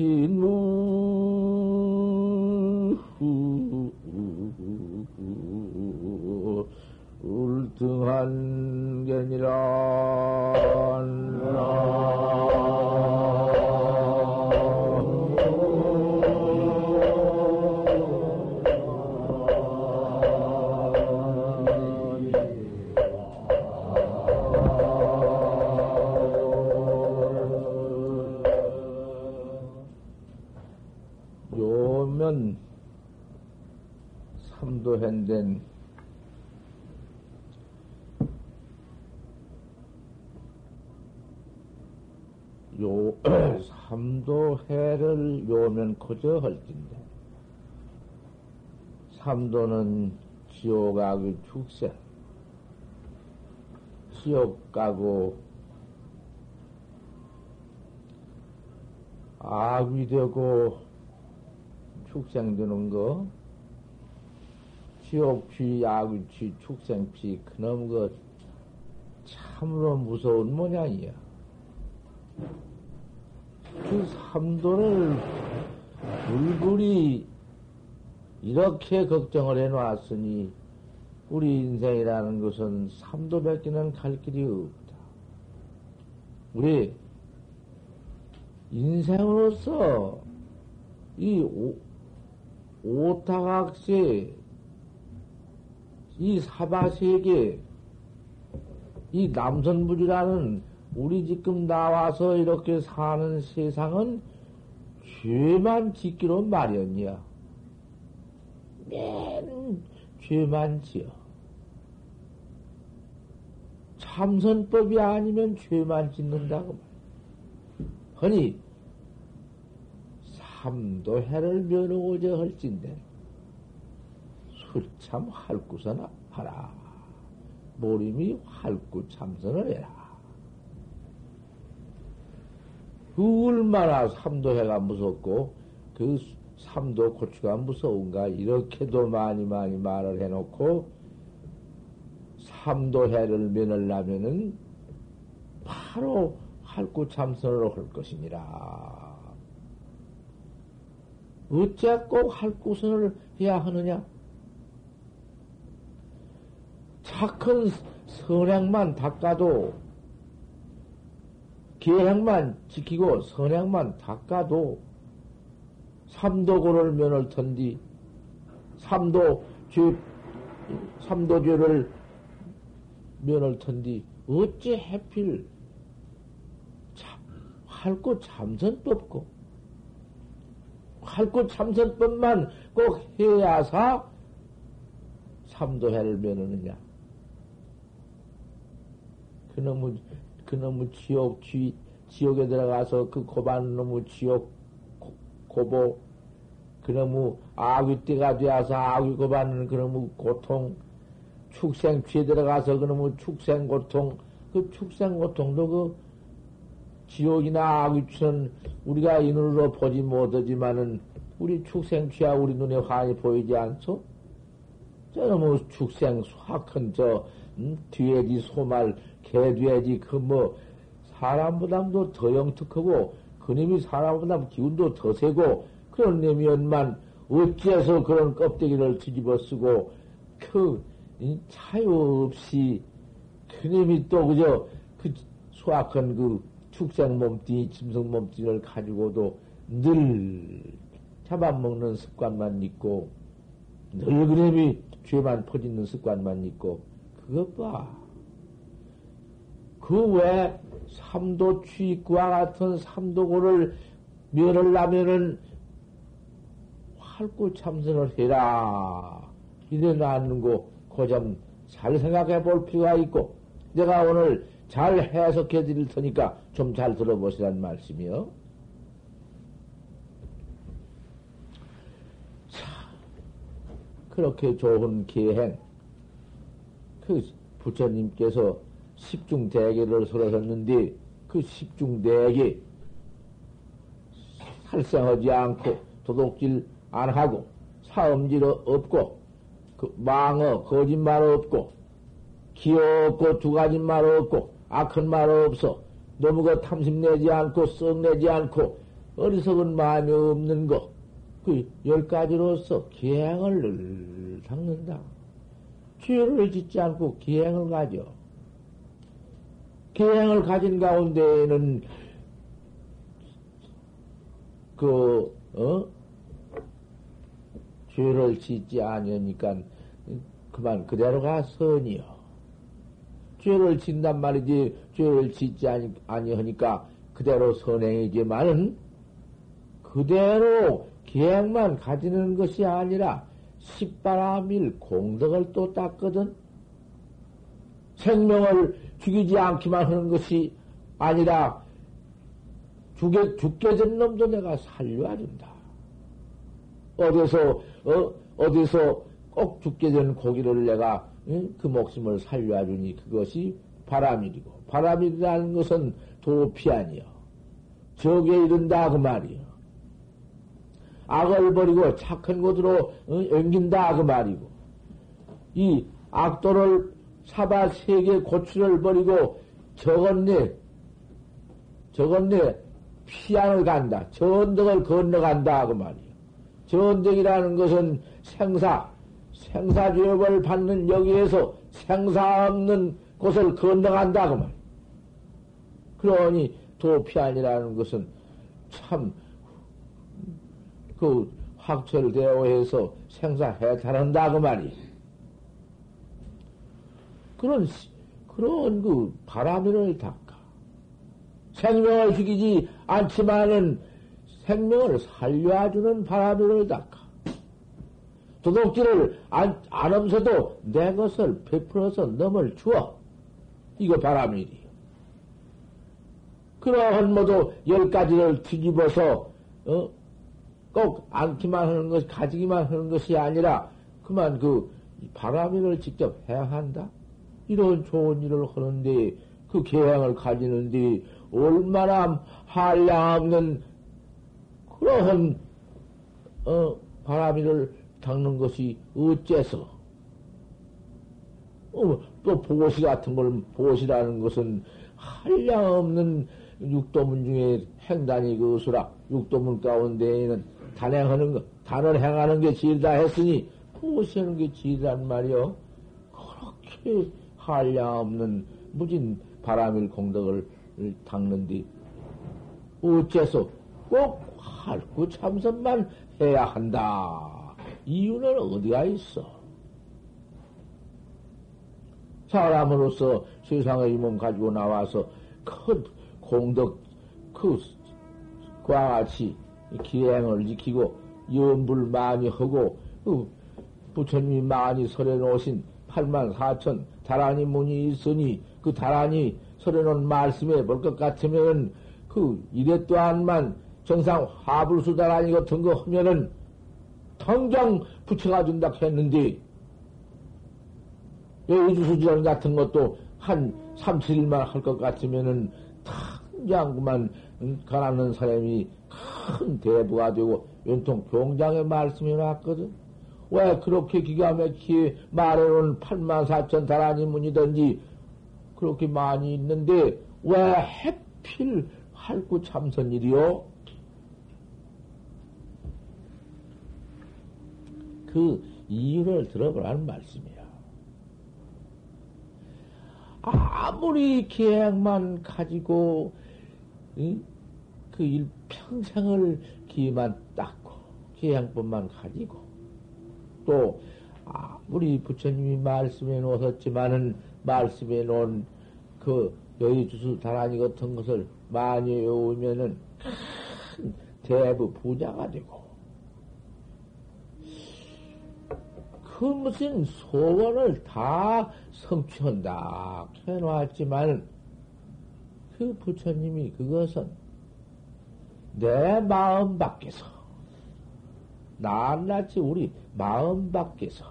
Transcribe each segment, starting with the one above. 진무 울등한 견이란 삼도현된 요 삼도해를 요면 고저 할진데 삼도는 지옥악의 축생 지옥가고 악이 되고 축생되는 거, 지옥취, 야구취, 축생취, 그놈 그 참으로 무서운 모양이야. 그 삼도를 불굴이 이렇게 걱정을 해놨으니 우리 인생이라는 것은 삼도밖에는 갈 길이 없다. 우리 인생으로서 이 오타각세, 이 사바세계, 이 남선부지라는 우리 지금 나와서 이렇게 사는 세상은 죄만 짓기로 마련이야. 맨 죄만 지어. 참선법이 아니면 죄만 짓는다고 말이야. 허니 삼도해를 면하고자 할진대 술참 할구선 하라. 모림이 할구 참선을 해라. 그 얼마나 삼도해가 무섭고 그 삼도 고추가 무서운가 이렇게도 많이 말을 해놓고 삼도해를 면하려면은 바로 할구 참선으로 할 것이니라. 어째 꼭 할구선을 해야 하느냐? 착한 선행만 닦아도, 계행만 지키고 선행만 닦아도, 삼도고를 면할 텐디, 삼도죄를 면할 텐디, 어째 해필 할구 참선법고, 할구 참선법만 꼭 해야사 삼도해를 면하느냐. 그놈의 지옥에 들어가서 그 고반 놈의 지옥 고보, 그놈의 악의 때가 되어서 악의 고반은 그놈의 고통, 축생취에 들어가서 그놈의 축생고통, 그 축생고통도 그 지옥이나 악취는 우리가 이 눈으로 보지 못하지만은 우리 축생취야 우리 눈에 환히 보이지 않소? 저놈의 축생 수학은 저 뒤에지 소말 개뒤에지 그 뭐 사람보다도 더 영특하고 그놈이 사람보다 기운도 더 세고 그런 놈이었만 어째서 그런 껍데기를 뒤집어 쓰고 그 차유 없이 그놈이 또 그저 그 수학은 그 축생 몸뚱이, 짐승 몸뚱이를 가지고도 늘 잡아먹는 습관만 있고, 늘 그놈이 죄만 퍼짓는 습관만 있고, 그것 봐. 그 외 삼도 취구와 같은 삼도고를 면하려면은 활구 참선을 해라. 이래 놨는 거, 그 점 잘 생각해 볼 필요가 있고, 내가 오늘 잘 해석해 드릴 테니까 좀 잘 들어보시란 말씀이요. 자, 그렇게 좋은 계행, 그 부처님께서 십중대계를 설하셨는데 그 십중대계 살생하지 않고 도둑질 안 하고 사음질 없고 그 망어 거짓말 없고 기없고 두 가지 말 없고 악한 말 없어. 너무 그 탐심내지 않고, 썩내지 않고, 어리석은 마음이 없는 것, 그 10가지로서 기행을 늘 닦는다. 죄를 짓지 않고 기행을 가져. 기행을 가진 가운데에는 죄를 짓지 않으니까 그만 그대로가 선이요. 죄를 짓단 말이지, 죄를 짓지 아니하니까 그대로 선행이지만은 그대로 계획만 가지는 것이 아니라 십바람일 공덕을 또 닦거든. 생명을 죽이지 않기만 하는 것이 아니라 죽게 된 놈도 내가 살려준다. 어디서 꼭 죽게 된 고기를 내가 그 목숨을 살려주니 그것이 바람일이고, 바람일이라는 것은 도피 아니요 적에 이른다 그 말이요. 악을 버리고 착한 곳으로 옮긴다 그 말이고, 이 악도를 사바 세계 고추를 버리고 저건네 피안을 간다, 전덕을 건너간다 그 말이요. 전덕이라는 것은 생사 죄업을 받는 여기에서 생사 없는 곳을 건너간다 그 말이요. 그러니 도피안이라는 것은 참 그 확철되어 해서 생사해탈한다 그 말이. 그런 그 바람을 닦아. 생명을 죽이지 않지만은 생명을 살려주는 바람을 닦아. 도둑질을 안 하면서도 내 것을 베풀어서 넘을 주어. 이거 바람일이요. 그러한 모두 10가지를 뒤집어서 꼭 안기만 하는 것, 가지기만 하는 것이 아니라 그만 그 바람일을 직접 해야 한다. 이런 좋은 일을 하는데 그 계획을 가지는데 얼마나 한량 없는 그러한 바람일을 닦는 것이 어째서 또 보시 같은 걸 보시라는 것은 한량 없는 육도문 중에 행단이 그것이라. 육도문 가운데에는 단행하는 것, 단을 행하는 게 지다 했으니, 보시는 게 지란 말이요. 그렇게 한량 없는 무진 바람일 공덕을 닦는디, 어째서 꼭 할구 참선만 해야 한다. 이유는 어디가 있어? 사람으로서 세상의 몸 가지고 나와서 큰 공덕, 그와 같이 기행을 지키고 염불 많이 하고 부처님이 많이 설해 놓으신 84,000 다라니 문이 있으니 그 다라니 설해 놓은 말씀에 볼 것 같으면 그 이래 또한만 정상 화불수 다라니 같은 거 하면은 당장 부처가 준다 했는데 여의주수지원 같은 것도 한 3-7일만 할 것 같으면은 당장 그만 가난한 사람이 큰 대부가 되고 연통 경장의 말씀이 나왔거든. 왜 그렇게 기가 막히게 말해놓은 84,000 다라니 문이든지 그렇게 많이 있는데 왜 해필 할구 참선일이요? 그 이유를 들어보라는 말씀이야. 아무리 계획만 가지고 그 일평생을 기만 닦고 기행법만 가지고 또 우리 부처님이 말씀해 놓으셨지만은 말씀해 놓은 그 여의주수 다라니 같은 것을 많이 외우면은 큰 대부 부자가 되고 그 무슨 소원을 다 성취한다 해놓았지만은 그 부처님이 그것은 내 마음 밖에서, 낱낱이 우리 마음 밖에서,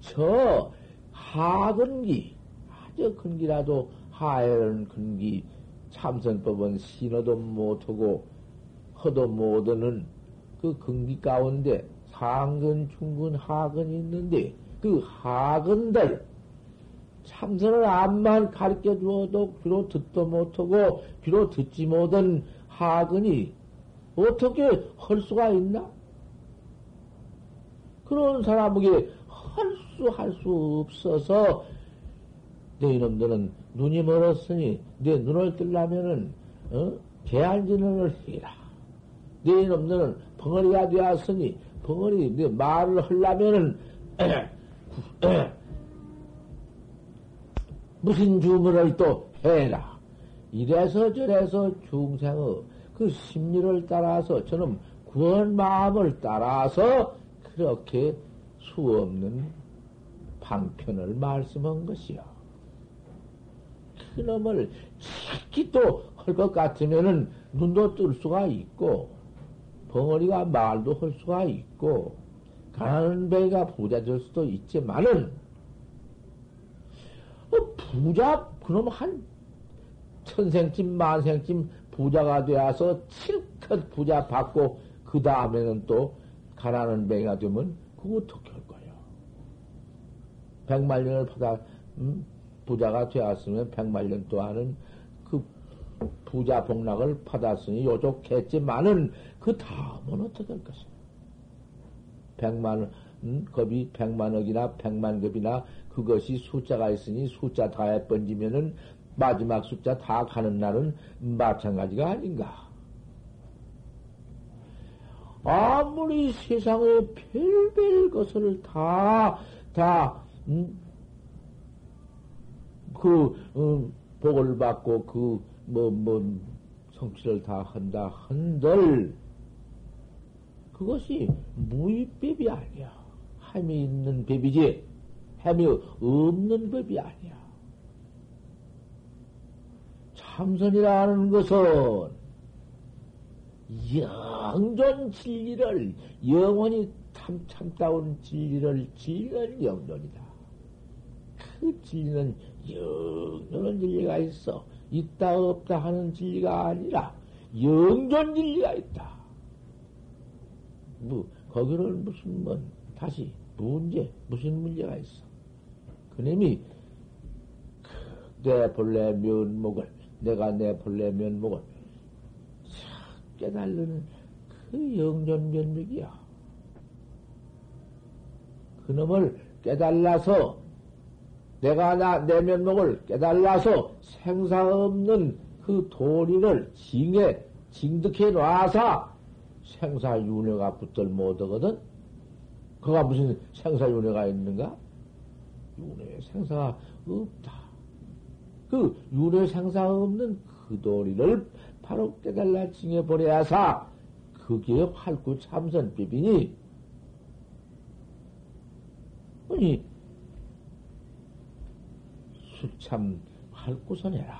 저 하근기, 아주 근기라도 하에는 근기, 참선법은 신어도 못하고, 허도 못하는 그 근기 가운데 상근, 중근, 하근이 있는데, 그 하근들, 참선을 암만 가르쳐 주어도 귀로 듣도 못하고 귀로 듣지 못한 하거니 어떻게 할 수가 있나? 그런 사람에게 할 수 없어서 내 이놈들은 눈이 멀었으니 내 눈을 뜨려면은 개안지눈을 뜨기라. 내 이놈들은 벙어리가 되었으니 벙어리 내 말을 하려면은 무슨 주문을 또 해라. 이래서 저래서 중생의 그 심리를 따라서 저는 구원 마음을 따라서 그렇게 수 없는 방편을 말씀한 것이요. 그놈을 쉽기도 할 것 같으면은 눈도 뜰 수가 있고 벙어리가 말도 할 수가 있고 가난한 배가 부자 될 수도 있지만은 부자 그놈 한 천생쯤 만생쯤 부자가 되어서 실컷 부자 받고 그 다음에는 또 가난한 배가 되면 그거 어떻게 할 거예요? 100만 년을 받아 부자가 되었으면 100만 년 동안은 그 부자 복락을 받았으니 요족했지만은 그 다음은 어떻게 할 것이냐? 100만 겁이 100만 억이나 100만 겁이나 그것이 숫자가 있으니 숫자 다 해번지면은 마지막 숫자 다 가는 날은 마찬가지가 아닌가? 아무리 세상에 별별 것을 복을 받고 성취를 다 한다 한들 그것이 무위법이 아니야. 햄이 있는 법이지 햄이 없는 법이 아니야. 참선이라는 것은 영존 진리를 영원히 참다운 진리를 지는 영존이다. 그 진리는 영존한 진리가 있어 있다 없다 하는 진리가 아니라 영존 진리가 있다. 거기를 무슨 무슨 문제가 있어? 그놈이 내 본래 면목을 깨달는 그 영존 면목이야. 그놈을 깨달아서 내 면목을 깨달아서 생사 없는 그 도리를 징득해 놔서 생사 윤회가 붙들 못하거든. 그가 무슨 생사 윤회가 있는가? 윤회 생사가 없다. 그 윤회 생사 없는 그 도리를 바로 깨달라 징해버려야사 그게 활구 참선법이니 아니 수참 활구선 해라.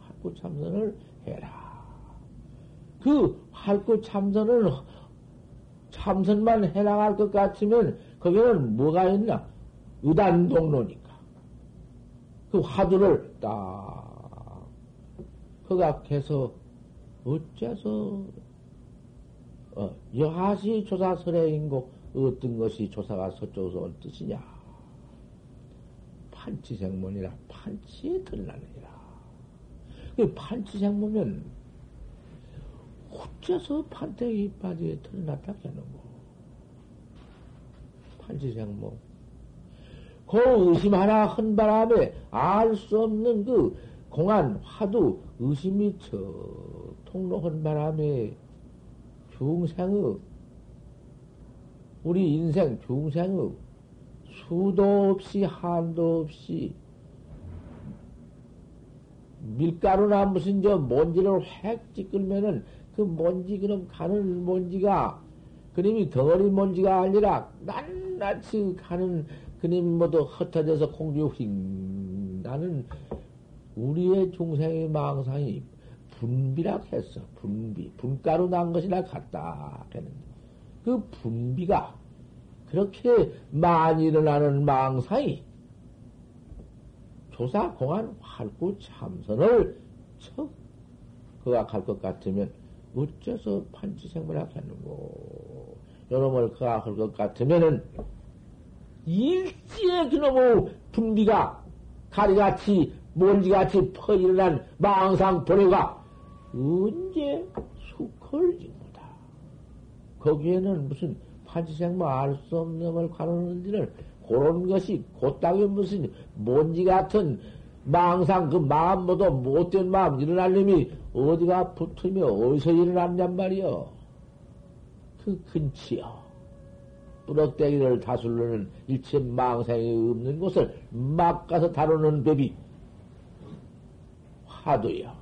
활구 참선을 해라. 그 활구 참선을 참선만 해나갈 것 같으면 거기는 뭐가 있나? 의단동로니까 그 화두를 딱 허각해서 어째서 여하시 조사설의 인고 어떤 것이 조사가 서쪽에서 온 뜻이냐? 판치생문이라 판치에 들라느니라. 그 판치생문은 어째서 판때기 바지에 들어났다 하는고 판치생문 그 의심하라 한 바람에 알 수 없는 그 공안 화두 의심이 저 통로한 바람에 중생의 우리 인생 중생의 수도 없이 한도 없이 밀가루나 무슨 저 먼지를 확 찌끌면은 그 먼지 그럼 가는 먼지가 그놈이 덩어리 먼지가 아니라 낱낱이 가는 그놈 모두 흩어져서 공주에 휙 나는 우리의 중생의 망상이 분비라고 했어. 분비. 분가루 난 것이나 같다. 그 분비가 그렇게 많이 일어나는 망상이 조사, 공안, 활구, 참선을 척 거각할 것 같으면 어째서 판치생물학 하는고. 요놈을 거각할 것 같으면은 일시에 그놈의 분비가 가리같이 먼지같이 퍼 일어난 망상 번뇌가 언제 수컬지보다 거기에는 무슨 판치생마 알 수 없는 놈을 가르는 데는 그런 것이 곧다게 무슨 먼지 같은 망상 그 마음보다 못된 마음 일어날 놈이 어디가 붙으며 어디서 일어났냔 말이여. 그 근치여 뿌럭대기를 다스르는 일체 망상이 없는 곳을 막 가서 다루는 법이 화두여.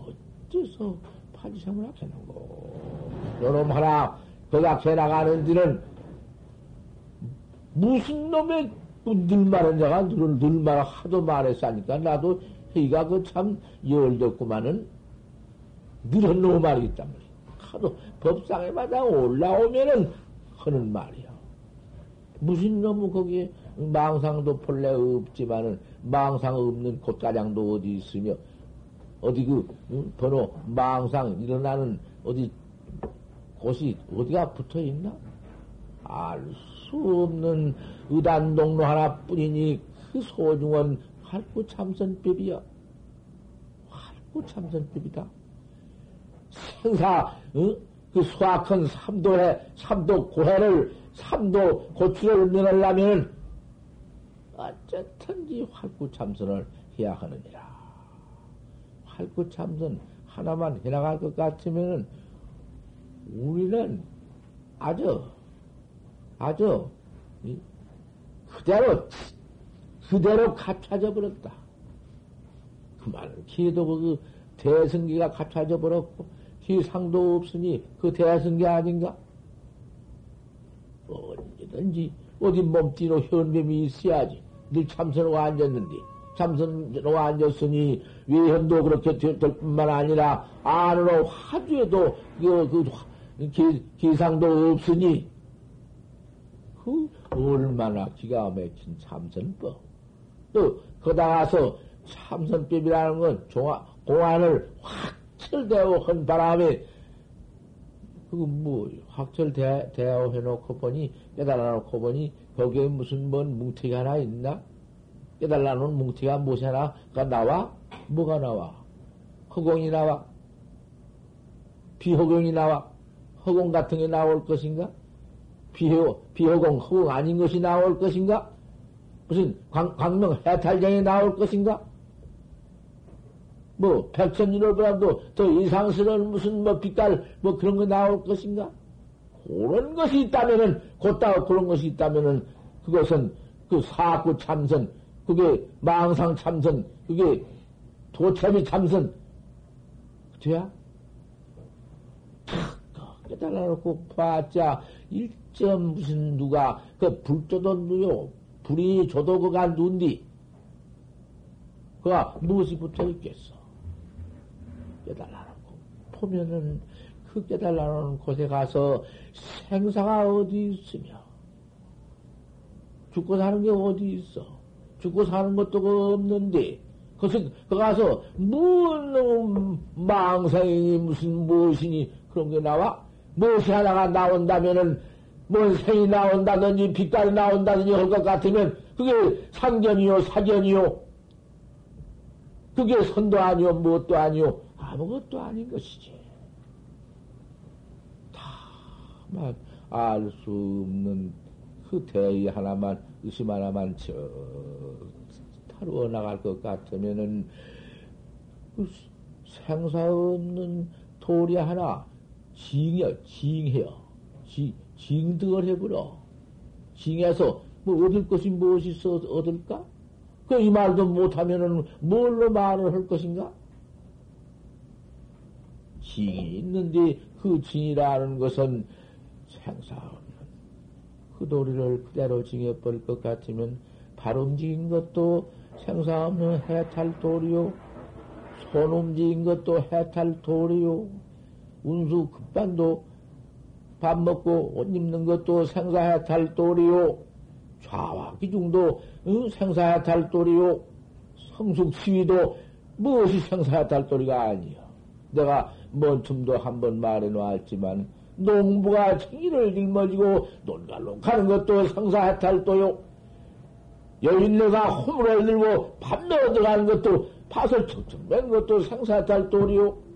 어째서 파지생을 합쳐놓고 요놈 하나 거닥쳐 나가는 데는 무슨 놈의 늘 말한 자가 늘 말을 하도 말했으니까 나도 이가 그 참 열렸구만은 늘은 놈의 말이 있단 말이야. 하도 법상에마다 올라오면은 하는 말이야. 무슨 놈의 거기에 망상도 본래 없지만은 망상 없는 곳가량도 어디 있으며 어디 그 번호 망상 일어나는 어디 곳이 어디가 붙어있나? 알 수 없는 의단동로 하나뿐이니 그 소중한 활구참선법이야. 활구참선법이다. 생사 그 수확한 삼도해 삼도 고해를 삼도 고추를 면하려면 어쨌든지 활구참선을 해야 하느니라. 활구참선 하나만 해나갈 것 같으면은 우리는 아주 그대로 갖춰져 버렸다. 그만 기도 그 대승기가 갖춰져 버렸고 기상도 없으니 그 대승기 아닌가? 언제든지 어디 몸띠로 현뱀이 있어야지. 늘 참선하고 앉았는데 참선하고 앉았으니 외현도 그렇게 될 뿐만 아니라 안으로 화두에도 기상도 없으니 그 얼마나 기가 막힌 참선법. 또 거다가서 참선법이라는 건 공안을 확철대오 한 바람에 그거 뭐 확철대오 해놓고 보니 깨달아놓고 보니 거기에 무슨 뭔 뭉태기 하나 있나? 깨달아놓은 뭉태기가 무엇이 하나가 나와? 뭐가 나와? 허공이 나와? 비허공이 나와? 허공 같은 게 나올 것인가? 비허공, 허공 아닌 것이 나올 것인가? 무슨 광명 해탈장이 나올 것인가? 뭐 백천일월보다도 더 이상스러운 무슨 뭐 빛깔 뭐 그런 거 나올 것인가? 그런 것이 있다면은 곧다 그런 것이 있다면은 그것은 그 사구 참선, 그게 망상 참선, 그게 도참이 참선, 그야? 깨달아놓고 봤자 일제 무슨 누가 그 불조도 누요 불이 조도 그가 눈디 그가 무엇이 붙어 있겠어? 깨달아놓고 보면은 그 깨달아놓은 곳에 가서 생사가 어디 있으며 죽고 사는 게 어디 있어? 죽고 사는 것도 없는데 그것은 그 가서 무슨 망상이니 무슨 무엇이니 그런 게 나와? 무엇이 하나가 나온다면은, 뭔 생이 나온다든지, 빛깔이 나온다든지 할 것 같으면, 그게 상견이요, 사견이요, 그게 선도 아니요, 무엇도 아니요, 아무것도 아닌 것이지. 다, 막, 알 수 없는 그 대의 하나만, 의심 하나만 저, 타루어 나갈 것 같으면은, 생사 없는 도리 하나, 징득을 해버려. 징해서, 뭐, 얻을 것이 무엇이 있어, 얻을까? 그, 이 말도 못하면은, 뭘로 말을 할 것인가? 징이 있는데, 그 징이라는 것은 생사 없는, 그 도리를 그대로 징해버릴 것 같으면, 발 움직인 것도 생사 없는 해탈 도리요, 손 움직인 것도 해탈 도리요, 운수 급반도 밥 먹고 옷 입는 것도 생사해탈 도리요. 좌와 기중도 생사해탈 도리요. 성숙시위도 무엇이 생사해탈 도리가 아니여. 내가 먼 틈도 한번 말해놓았지만 농부가 챙기를 짊어지고 논갈로 가는 것도 생사해탈 도요. 여인네가 호물을 들고 밤에 들어가는 것도 파서 척척 맨 것도 생사해탈 도리요.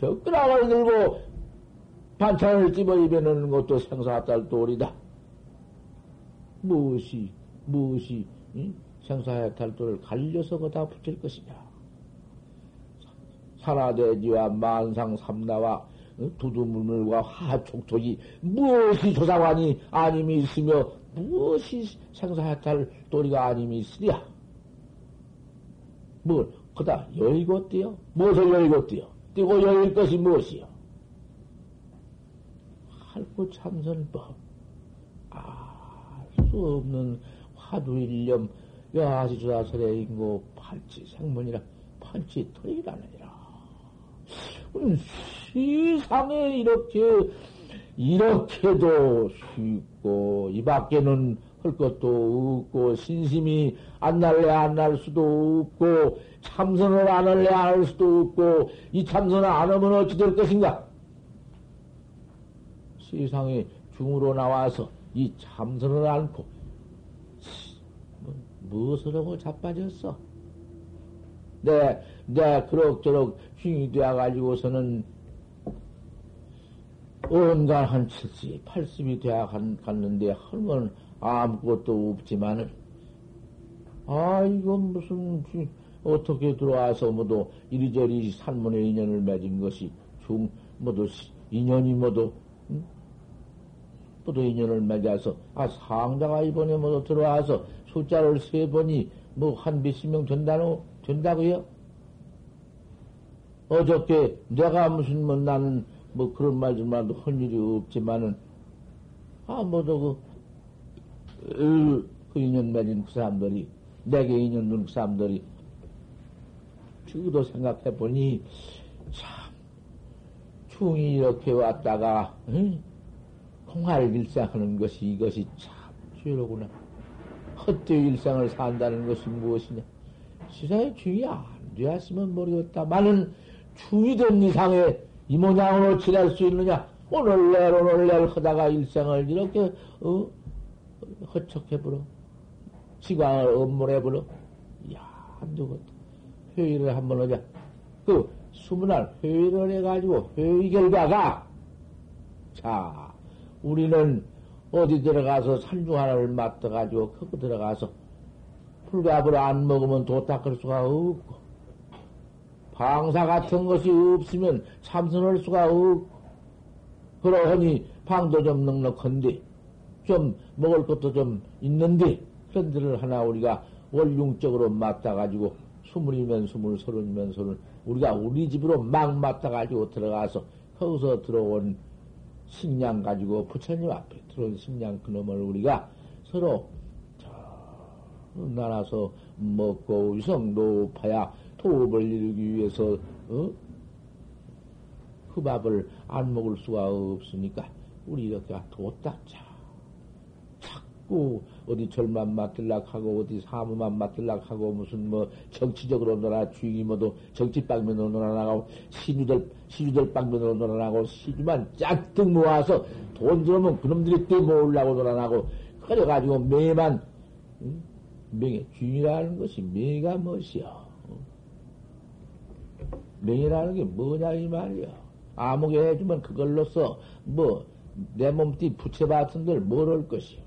젓갈 하나 들고 반찬을 집어 입에 넣는 것도 생사할 도리다. 무엇이 응? 생사할 도를 갈려서 거다 붙일 것이냐. 산하대지와 만상삼나와 두두물물과 하촉토지 무엇이 조사관이 아님이 있으며 무엇이 생사해탈 도리가 아님이 있으랴? 뭘 그다 열고 뛰어? 무엇을 열고 뛰어? 뛰고 열릴 것이 무엇이요? 할구 참선법 알 수 없는 화두일념 여하시주사설의 인고 팔치 생문이라 팔치 토익이라느니라. 세상에 이렇게도 쉽고 이 밖에는 할 것도 없고 신심이 안 날래 안 날 수도 없고 참선을 안 할래 안 할 수도 없고 이 참선을 안 하면 어찌 될 것인가? 세상에 중으로 나와서 이 참선을 안고 무엇을 하고 자빠졌어? 내가 그럭저럭 중이 되어가지고서는 온갖 한 70, 80이 되어갔는데 하면 아무것도 없지만은 아 이건 무슨 어떻게 들어와서 모두 이리저리 산문의 인연을 맺은 것이 모두 인연이 모두 인연을 맺어서 아 상자가 이번에 모두 들어와서 숫자를 세 번이 뭐 한 몇십 명 된다고요? 어저께 내가 무슨 뭐 나는 뭐 그런 말 좀 말도 한 일이 없지만은 아 모두 그 인연 맺은 그 사람들이 내게 인연 둔 그 사람들이 죽어도 생각해 보니 참 충이 이렇게 왔다가 응? 공활 일상하는 것이 이것이 참 죄로구나. 헛되이 일상을 산다는 것이 무엇이냐? 세상에 중이 안 되었으면 모르겠다마는 중이 된 이상에 이 모양으로 지낼 수 있느냐? 오늘날 하다가 일상을 이렇게 허척해버려 지광을 업무해버려. 이야 안 되겠다. 회의를 한번 하자. 그 수문할 회의를 해가지고 회의 결과가 자 우리는 어디 들어가서 산중 하나를 맡아가지고 거기 들어가서 풀밥을 안 먹으면 도 닦을 수가 없고 방사 같은 것이 없으면 참선할 수가 없고 그러하니 방도 좀 넉넉한데 좀 먹을 것도 좀 있는데 그런 데를 하나 우리가 원융적으로 맡아가지고 20이면 20, 30이면 30 우리가 우리 집으로 막 맡아가지고 들어가서 거기서 들어온 식량 가지고 부처님 앞에 들어온 식량 그놈을 우리가 서로 나눠서 먹고 위성도 높아야 도업을 이루기 위해서 그 밥을 안 먹을 수가 없으니까 우리 이렇게 도 닦자. 자꾸 어디 절만 맡으려고 어디 사무만 맡으려고 무슨 뭐 정치적으로 놀아 주인이 뭐도 정치방면으로 놀아나가고 시주들 방면으로 놀아나고 시주만 짝뜩 모아서 돈 들어오면 그놈들이 떼 모으려고 놀아나고 그래가지고 매만 명예, 주인이라는 것이 명예가 무엇이야? 명예라는 게 뭐냐, 이 말이야. 아무게 해주면 그걸로써, 뭐, 내 몸띠 부채받은들 뭐를 것이요?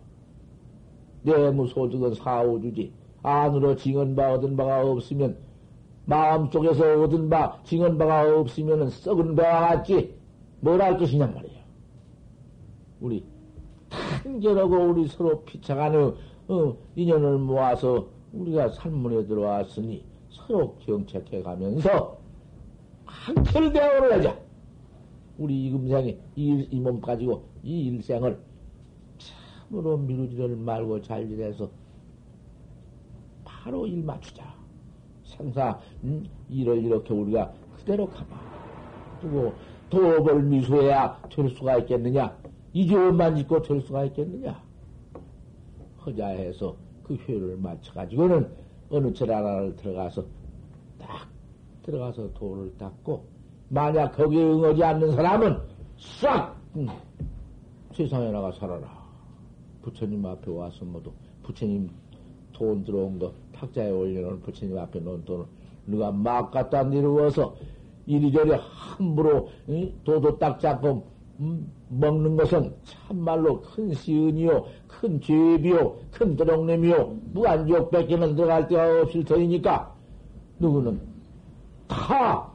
내무소득은 사오주지. 안으로 징언 바, 얻은 바가 없으면, 마음 속에서 얻은 바, 징언 바가 없으면 썩은 바와 같지. 뭘 할 것이냐 말이야. 우리, 탄결하고 우리 서로 피차간의 인연을 모아서 우리가 산문에 들어왔으니 서로 경책해 가면서 한철대화를 하자. 우리 이 금생에 이 몸 가지고 이 일생을 참으로 미루지를 말고 잘 지내서 바로 일 맞추자. 생사 일을 이렇게 우리가 그대로 가만 두고 도업을 미수해야 될 수가 있겠느냐? 이조업만 짓고 될 수가 있겠느냐? 허자해서 그 효율을 맞춰가지고는 어느 철 하나를 들어가서 딱 들어가서 도를 닦고 만약 거기에 응하지 않는 사람은 싹 세상에 나가 살아라. 부처님 앞에 와서 모두 부처님 돈 들어온 거 탁자에 올려놓은 부처님 앞에 놓은 돈을 누가 막 갖다 내려와서 이리저리 함부로 도도 딱 잡고 먹는 것은 참말로 큰 시은이요, 큰 죄비요, 큰 도둑냄이요, 무한지옥 뺏기는 들어갈 데가 없을 터이니까 누구는 다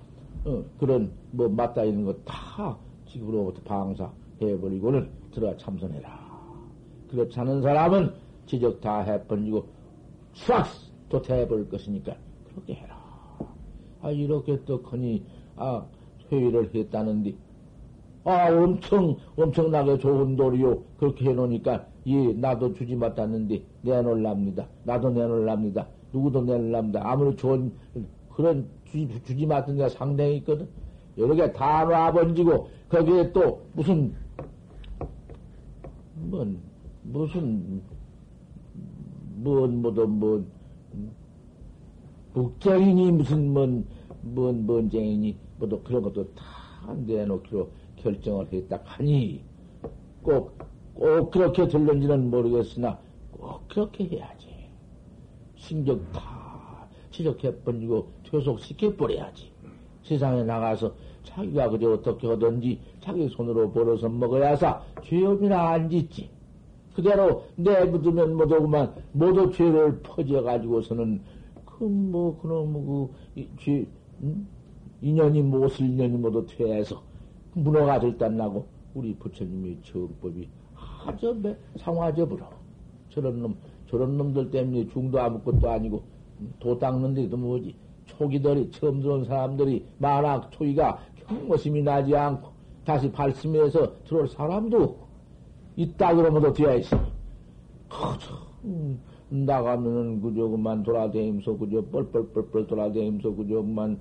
그런 뭐 맞다 있는 거 다 지구로부터 방사해버리고는 들어가 참선해라. 그렇지 않은 사람은 지적 다 해버리고 수학 도태해버릴 것이니까 그렇게 해라. 아 이렇게 또 거니 아 회의를 했다는데 아 엄청나게 좋은 도리요. 그렇게 해놓으니까 예 나도 주지 못했는데 내놓으랍니다. 나도 내놓으랍니다. 누구도 내놓으랍니다. 아무리 좋은 그런 주지 못한 데가 상당히 있거든. 여러 개 다 놔버리고 거기에 또 무슨 북쟁이니 무슨 뭔쟁이니 뭐도 그런 것도 다 내놓기로 결정을 했다 하니 꼭 그렇게 들는지는 모르겠으나 꼭 그렇게 해야지. 신경 다 지적해버리고 퇴속시켜버려야지. 세상에 나가서 자기가 그저 어떻게 하든지 자기 손으로 벌어서 먹어야사 죄업이나 안 짓지. 그대로 내부두면 못하고만 모두 죄를 퍼져가지고서는 그놈의 인연이 못을 인연이 모두 퇴해서 문어가 들단나고 우리 부처님의 정법이 하저배 상화저불어. 저런 놈들 때문에 중도 아무것도 아니고 도 닦는 데도 뭐지. 초기들이 처음 들어온 사람들이 만악 초기가 경고심이 나지 않고 다시 발심해서 들어올 사람도 없고 있다 그러면도 되어 있으니 그저 나가면은 그저 그만 돌아다니면서 그저 뻘뻘뻘뻘 돌아다니면서 그저 그만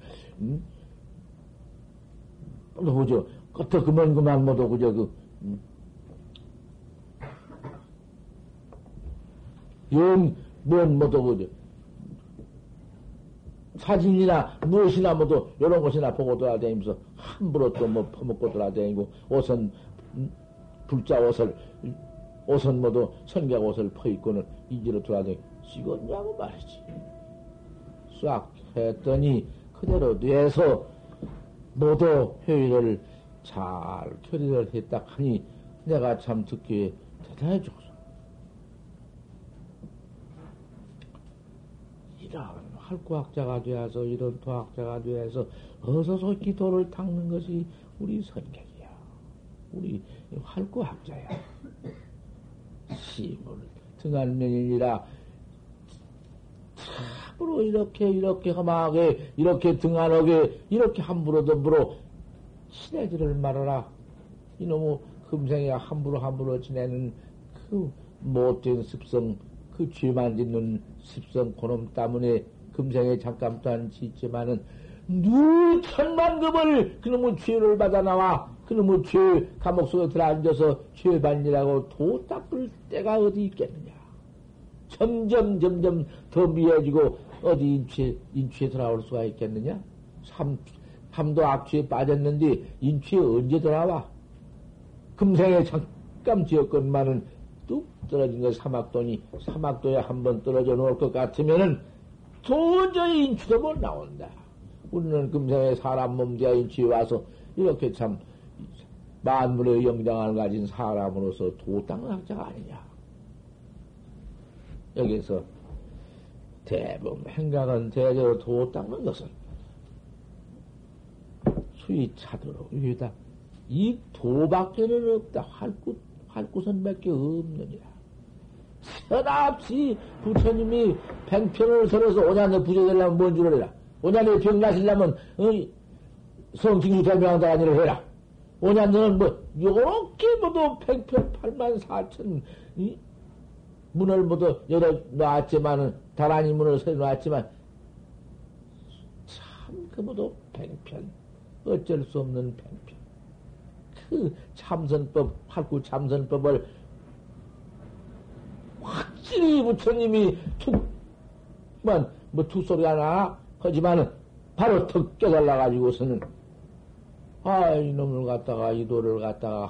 그저 끝에 그만 뭐도 그저 그 영뭔 뭐도 그저 사진이나 무엇이나 뭐도 이런 것이나 보고 돌아다니면서 함부로 또 뭐 퍼먹고 돌아다니고 옷은 불자 옷을 뭐도 선객 옷을 퍼입고는 이지로 돌아다니고 찍었냐고 말이지. 싹 했더니 그대로 돼서 모두 회의를 잘 결의를 했다 하니 내가 참 듣기에 대단히 좋소. 이런 활구학자가 되어서 이런 도학자가 되어서 어서서히 도를 닦는 것이 우리 선객이야. 우리 활구학자야. 시물 등한면이라 참으로 이렇게 험하게 이렇게 등한하게 이렇게 함부로 덤부로 친해지를 말아라. 이놈의 금생이야 함부로 지내는 그 못된 습성 그 죄만 짓는 습성 그놈 때문에 금생에 잠깐 또한 짓지만은 누 천만급을 그놈의 죄를 받아 나와 그놈의 죄 감옥 속에 들어앉아서 죄반이라고 도 닦을 때가 어디 있겠느냐. 점점 더 미해지고 어디 인취에 돌아올 수가 있겠느냐. 삼도 악취에 빠졌는데 인취에 언제 돌아와. 금생에 잠깐 지었건만은 뚝 떨어진 거 사막도니 사막도에 한번 떨어져 놓을 것 같으면은 도저히 인취도 못 나온다. 우리는 금생에 사람 몸대야 인취에 와서 이렇게 참 만물의 영장을 가진 사람으로서 도 닦는 학자가 아니냐. 여기서 대범 행각은 대대로 도 닦는 것은 수위 차도로 위다. 이 도밖에는 없다. 활구선밖에 없느니라. 서랍시 부처님이 팽편을 설어서 오년에 부재되려면 뭔 줄 알아라. 오년에 병나시려면 성징수대명한다 일을 해라. 오년에는 뭐 요렇게 모두 팽편 84,000 문을 모두 열어 놨지만은 다란이 문을 세 놨지만 참 그 모두 팽편 어쩔 수 없는 팽편 그 참선법 활구 참선법을 확실히 부처님이 툭 소리가 나 하지만은 바로 턱 깨달아가지고서는 아 이놈을 갖다가 이도를 갖다가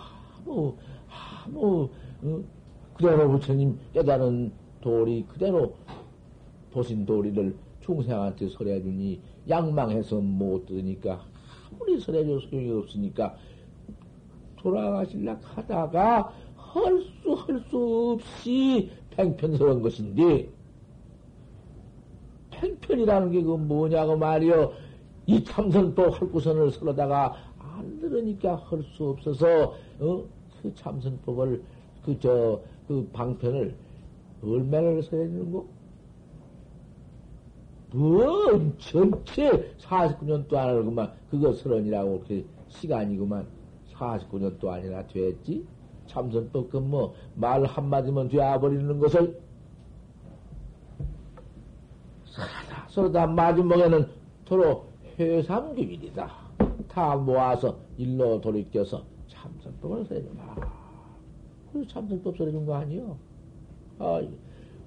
그대로 부처님 깨달은 도리 그대로 보신 도리를 중생한테 설해주니 양망해서 못 들으니까 아무리 설해줄 소용이 없으니까 돌아가실락 하다가 할 수 없이 팽편스러운 것인데, 팽편이라는 게 그 뭐냐고 말이요. 이 참선법 할구선을 설하다가 안 들으니까 할 수 없어서, 그 참선법을, 그 방편을 얼마나 설해주는 거? 전체 49년도 안 하구만. 그거 설언이라고 그렇게 시간이구만. 49년도 아니라 됐지? 참선법 그 뭐 말 한마디면 되어버리는 것을 서로다 마주먹에는 도로 회삼규일이다. 다 모아서 일로 돌이켜서 참선법을 써야지마. 그래서 참선법 써야 되는 거 아니요?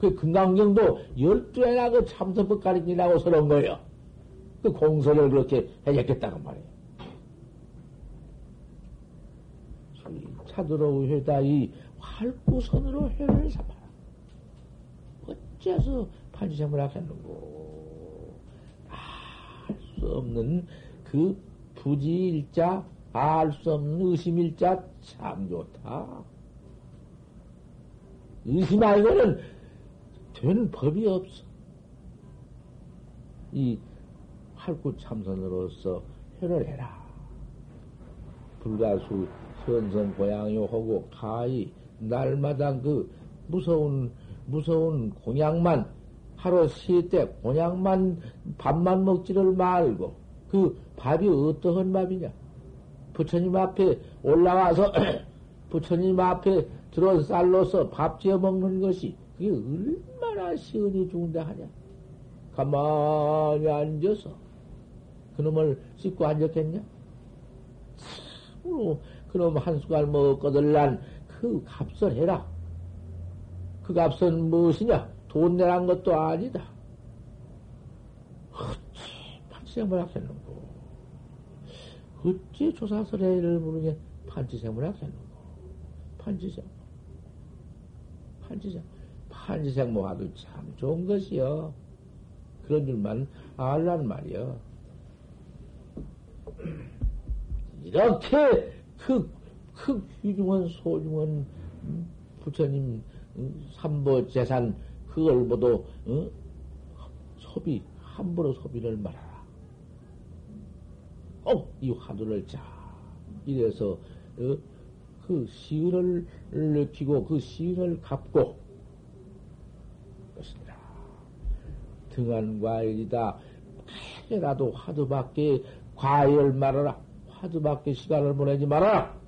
그 금강경도 12회나 그 참선법 가르치라고 서러운 거예요. 그 공서를 그렇게 해줬겠다고 말이에요. 차도로 회다이 활구선으로 회를 삼아라. 어째서 판지생을 하겠는고. 알 수 없는 그 부지일자, 알 수 없는 의심일자 참 좋다. 의심 아니고는 된 법이 없어. 이 활구참선으로서 회를 해라. 불가수 현선 고양요 하고 가히 날마다 그 무서운 공양만 하루 쉴 때 공양만 밥만 먹지를 말고 그 밥이 어떠한 밥이냐? 부처님 앞에 올라와서 부처님 앞에 들어 쌀로서 밥 지어 먹는 것이 그게 얼마나 시은이 중대하냐? 가만히 앉아서 그놈을 씻고 앉았겠냐? 참으로 그놈 한숟갈 먹거든 난 그 값을 해라. 그 값은 무엇이냐? 돈 내란 것도 아니다. 어찌 판치생물 하겠는고. 어찌 조사설해를 모르게 판치생물 하겠는고. 판치생모하도 참 좋은 것이요. 그런 줄만 알란 말이요. 이렇게 그 귀중한 소중한 부처님 삼보 재산 그걸 모두 소비 함부로 소비를 말아라. 이 화두를 잘 이래서 그 시운을 느끼고 그 시운을 갚고 그것이라 등한 과일이다. 해라도 화두밖에 과일 말아라. 화두밖에 시간을 보내지 마라.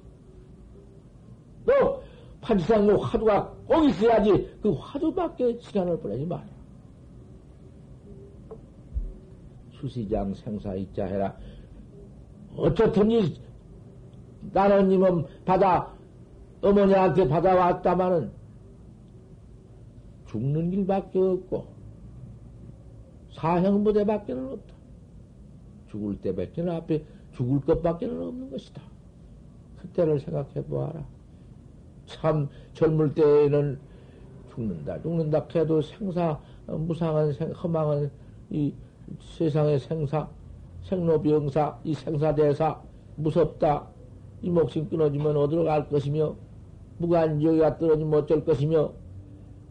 너 판지상로 화두가 꼭 있어야지. 그 화두밖에 시간을 보내지 마라. 수시장 생사 있자 해라. 어쨌든지 나는 이몸 받아 어머니한테 받아왔다마는 죽는 길밖에 없고 사형부대밖에는 없다. 죽을 때밖에는 앞에 죽을 것밖에 없는 것이다. 그때를 생각해 보아라. 참 젊을 때에는 죽는다 해도 생사 무상한 허망한 이 세상의 생사 생로병사 이 생사대사 무섭다. 이 목숨 끊어지면 어디로 갈 것이며 무간지옥이가 떨어지면 어쩔 것이며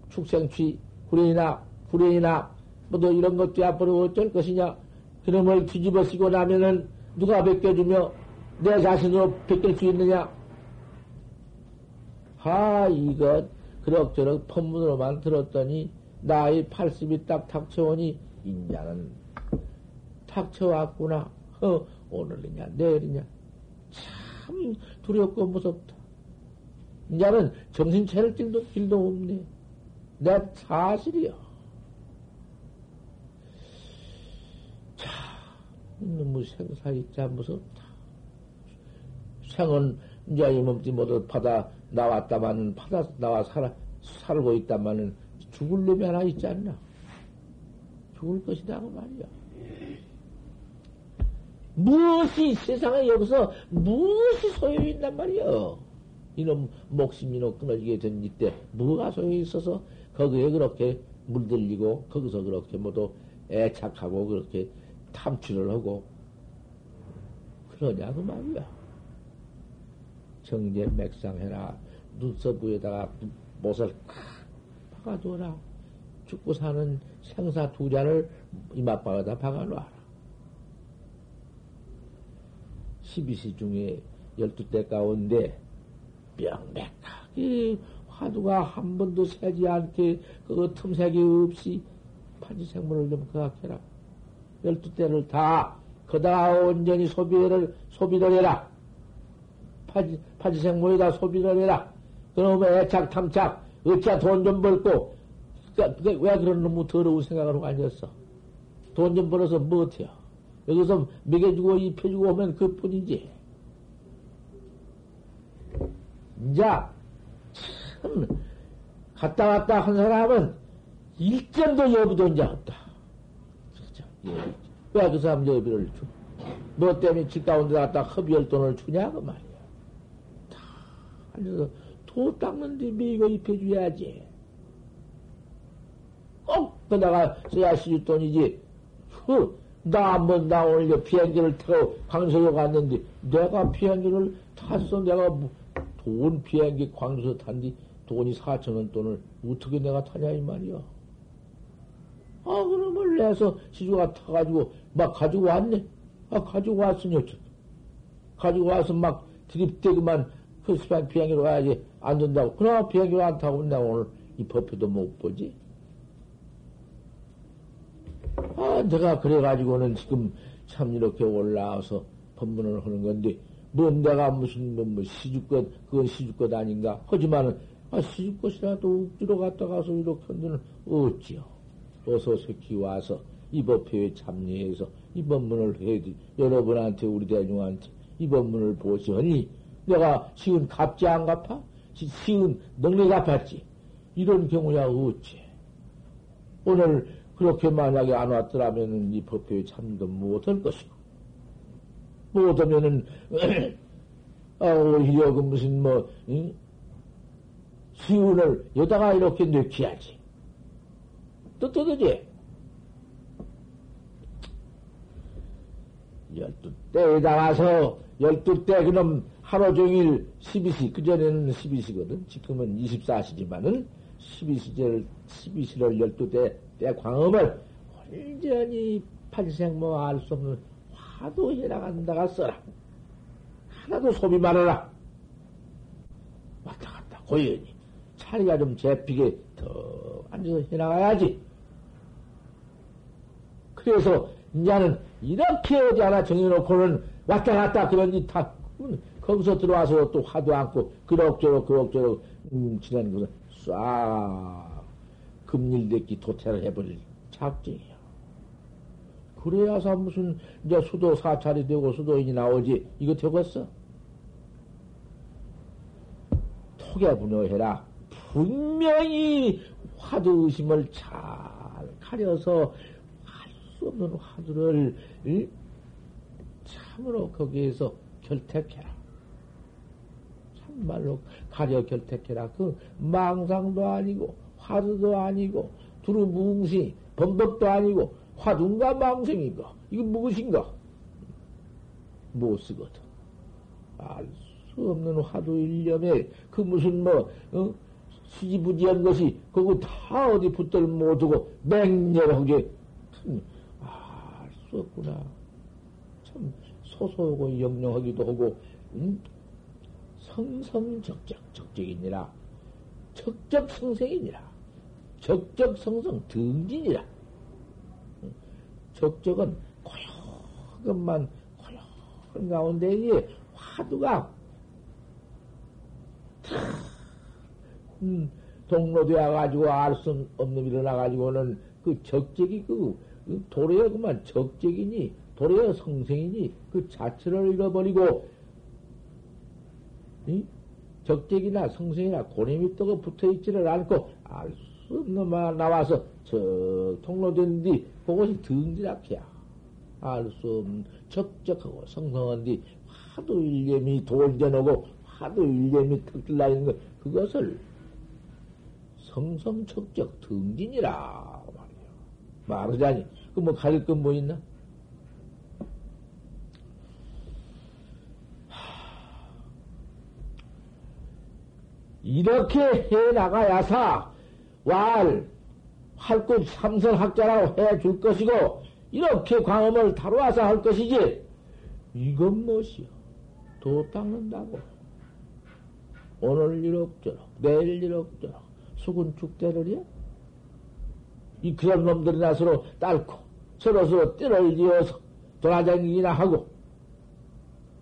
축생취 불행이나 뭐도 이런 것도 앞으로 어쩔 것이냐. 그놈을 뒤집어 쓰고 나면은 누가 벗겨주며 내 자신으로 벗길 수 있느냐? 이것 그럭저럭 법문으로만 들었더니 나이 80이 딱 닥쳐오니 인자는 닥쳐왔구나. 오늘이냐 내일이냐 참 두렵고 무섭다. 인자는 정신 차릴 길도 없네. 내 사실이야. 너무 생사있자 무섭다. 생은 이제 이 몸띠 모두 받아 나왔다마는 받아 나와 살고 있다마는 죽을 놈이 하나 있지 않나? 죽을 것이다 그 말이야. 무엇이 세상에 여기서 무엇이 소용이 있단 말이야. 이놈 목숨이 끊어지게 된 이때 뭐가 소용이 있어서 거기에 그렇게 물들리고 거기서 그렇게 모두 애착하고 그렇게 탐취를 하고 그러냐, 그 말이야. 정제 맥상해라. 눈썹 위에다가 못을 콱 박아두어라. 죽고 사는 생사 두 잔을 이마바닥에다 박아놔라. 12시 중에 12대 가운데 명백하게 화두가 한 번도 새지 않게 그 틈새기 없이 파지생물을 좀 그악해라. 12대를 다 거다 온전히 소비를 해라. 파지생물에다 소비를 해라. 그놈의 애착 탐착 어차 돈 좀 벌고 왜 그런 놈의 더러운 생각을 하고 앉았어. 돈 좀 벌어서 뭐 어때요? 여기서 먹여주고 입혀주고 오면 그뿐이지. 이제 참 갔다 왔다 한 사람은 일점도 여비도 이제 없다. 왜 그 사람 여비를 줘? 너 때문에 집 가운데 갔다 허비할 돈을 주냐 그 말이야. 다 앉아서 도 닦는데 먹이고 입혀줘야지. 꼭 그다가 써야 시주 돈이지. 나 한 번 나 오늘 비행기를 타고 광수로 갔는데 내가 비행기를 탔어. 내가 돈 비행기 광수로 탄디 돈이 4,000원 돈을 어떻게 내가 타냐 이 말이야. 아 그러면 내서 시주가 타가지고 막 가지고 왔네. 아 가지고 왔으니 어쩌 가지고 와서 막 드립대기만 크리스만 비행기로 가야지 안 된다고. 그러나 비행기로 안 타고 내가 오늘 이 법회도 못 보지. 아, 내가 그래가지고는 지금 참 이렇게 올라와서 법문을 하는 건데, 뭔 내가 무슨, 뭐 시주껏, 그건 시주껏 아닌가? 하지만은, 아, 시주껏이라도 억지로 갔다 가서 이렇게 한다는, 어찌요? 어서 새끼 와서, 이 법회에 참여해서, 이 법문을 해야지. 여러분한테, 우리 대중한테, 이 법문을 보시니, 내가 시은 갚지 안 갚아? 시은 넉넉히 갚았지? 이런 경우야, 어찌? 오늘, 그렇게 만약에 안 왔더라면 이 법회에 참여도 못할 것이고, 못하면은, 오히려 그 무슨 뭐, 응? 시운을 여다가 이렇게 넣기야지. 떳떳하지? 12대에다 가서, 12대 그놈 하루 종일 12시, 그전에는 12시거든. 지금은 24시지만은 12시를 12대, 내 광음을 완전히 판생모 알 수 없는 화두해 나간다가 써라. 하나도 소비 말아라. 왔다 갔다 고연히 차리가 좀 재피게 더 앉아서 해 나가야지. 그래서 이제는 이렇게 어디 하나 정해놓고는 왔다 갔다 그런지 다 거기서 들어와서 또 화두 안고 그럭저럭 지내는 것은 싹 금일대기 도태를 해버릴 작정이야. 그래야서 무슨, 이제 수도 사찰이 되고 수도인이 나오지. 이거 되겠어? 토개 분여해라. 분명히 화두 의심을 잘 가려서 할 수 없는 화두를 참으로 거기에서 결택해라. 참말로 가려 결택해라. 그 망상도 아니고, 화두도 아니고, 두루 무응시, 범법도 아니고, 화두인가 망생인가? 이거 무엇인가? 못 쓰거든. 알 수 없는 화두 일념에, 그 무슨 뭐, 시지부지한 것이, 그거 다 어디 붙들 못하고, 맹렬하게, 참, 알 수 없구나. 참, 소소하고 영영하기도 하고, 성성적적, 적적이니라. 적적성생이니라. 적적성성 등진이라. 적적은 고요한것만 고요한 가운데에 화두가 동로되어 가지고 알 수 없는 일어나 가지고는 그 적적이 그 도래에 그만 적적이니 도래에 성생이니 그 자체를 잃어버리고 적적이나 성생이나 고림이 떠가 붙어있지를 않고 알 수 놈아 나와서 저 통로된 뒤 그것이 등지락이야. 알 수 없는 적적하고 성성한 뒤 화두 일념이 돌전하고 화두 일념이 턱질나 있는 것 그것을 성성적적 등진이라 말이야. 말하자니 그 뭐 가릴 건 뭐 있나? 이렇게 해나가야사 왈 활급 삼선학자라고 해줄 것이고, 이렇게 광음을 다루어서 할 것이지, 이건 무엇이요? 도 닦는다고. 오늘 이럭저럭, 내일 이럭저럭, 수군 축대를요? 이 그런 놈들이나 서로 딸고, 서로서로 띠를 지어서 돌아다니기나 하고,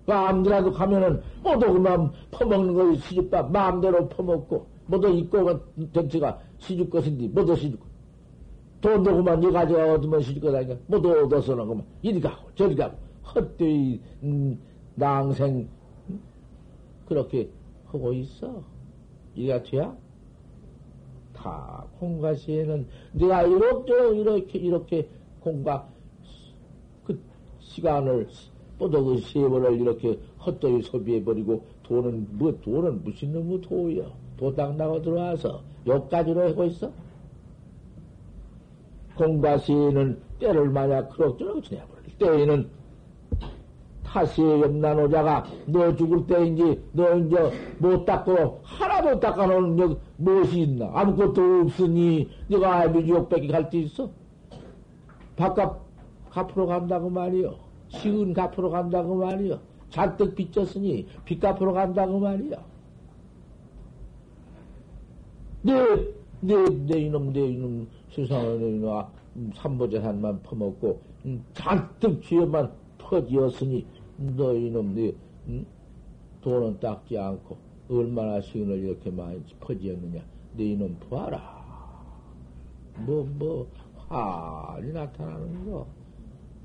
마음대로 가면은, 모두 그만 퍼먹는 거지, 시집밥, 마음대로 퍼먹고, 모두 입고, 전체가 시집 것인데, 모두 시집 것. 돈도 그만, 네 가져가 얻으면 시집 것 아니까, 모두 얻어서는 그만, 이리 가고, 저리 가고, 헛되이, 낭생, 그렇게 하고 있어. 이래야 돼야? 다, 공과시에는, 내가 이렇게, 공과, 그, 시간을, 또도 그 세월을 이렇게 헛되이 소비해버리고, 돈은 무슨 놈의 도요? 도당 나고 들어와서, 여기까지로 하고 있어? 공과 시에는 때를 만약 그럭저럭 지내버릴 때에는, 타시의 염난오자가 너 죽을 때인지 너 이제 못 닦고 하나도 닦아놓은 무엇이 있나? 아무것도 없으니 네가 아비지옥 뺏기 갈 데 있어? 밥값 갚으러 간다고 말이요. 시은 갚으러 간다고 말이요. 잔뜩 빚졌으니 빚 갚으러 간다고 말이요. 내 이놈 세상에 이놈 삼보재산만 퍼먹고 잔뜩 쥐어만 퍼지었으니 너 이놈, 네, 돈은 닦지 않고, 얼마나 시간을 이렇게 많이 퍼지었느냐. 네 이놈, 봐라. 화이 나타나는 거.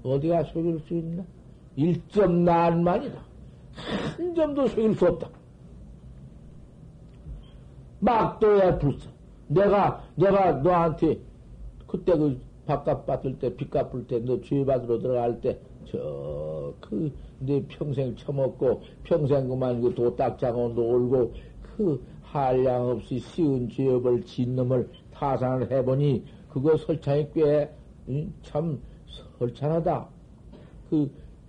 어디가 속일 수 있나? 일점 난만이다. 한 점도 속일 수 없다. 막도야 불사. 내가 너한테, 그때 그 밥값 받을 때, 빚 갚을 때, 너 주의 받으러 들어갈 때, 내 평생 처먹고, 평생 그만 그 도딱장어 놀고, 그 한량 없이 쉬운 죄업을 짓는 놈을 타산을 해보니, 그거 설찬이 꽤, 참, 설찬하다.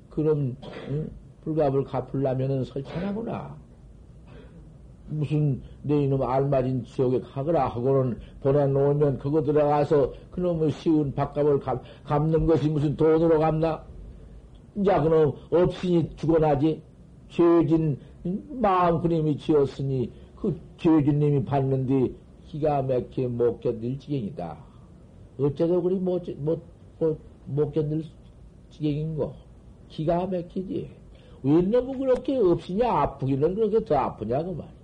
그런, 불갑을 갚으려면은 설찬하구나. 무슨, 내 이놈 알맞은 지옥에 가거라 하고는 보내놓으면 그거 들어가서 그놈의 쉬운 밥값을 갚는 것이 무슨 돈으로 갚나? 자, 그놈, 없으니 죽어나지. 죄진, 마음 그님이 지었으니, 그 죄진님이 봤는데, 기가 막히게 못 견딜 지경이다. 어째서 그리 못 견딜 지경인고? 기가 막히지. 왜 너무 그렇게 없으냐, 아프기는 그렇게 더 아프냐, 그 말이야.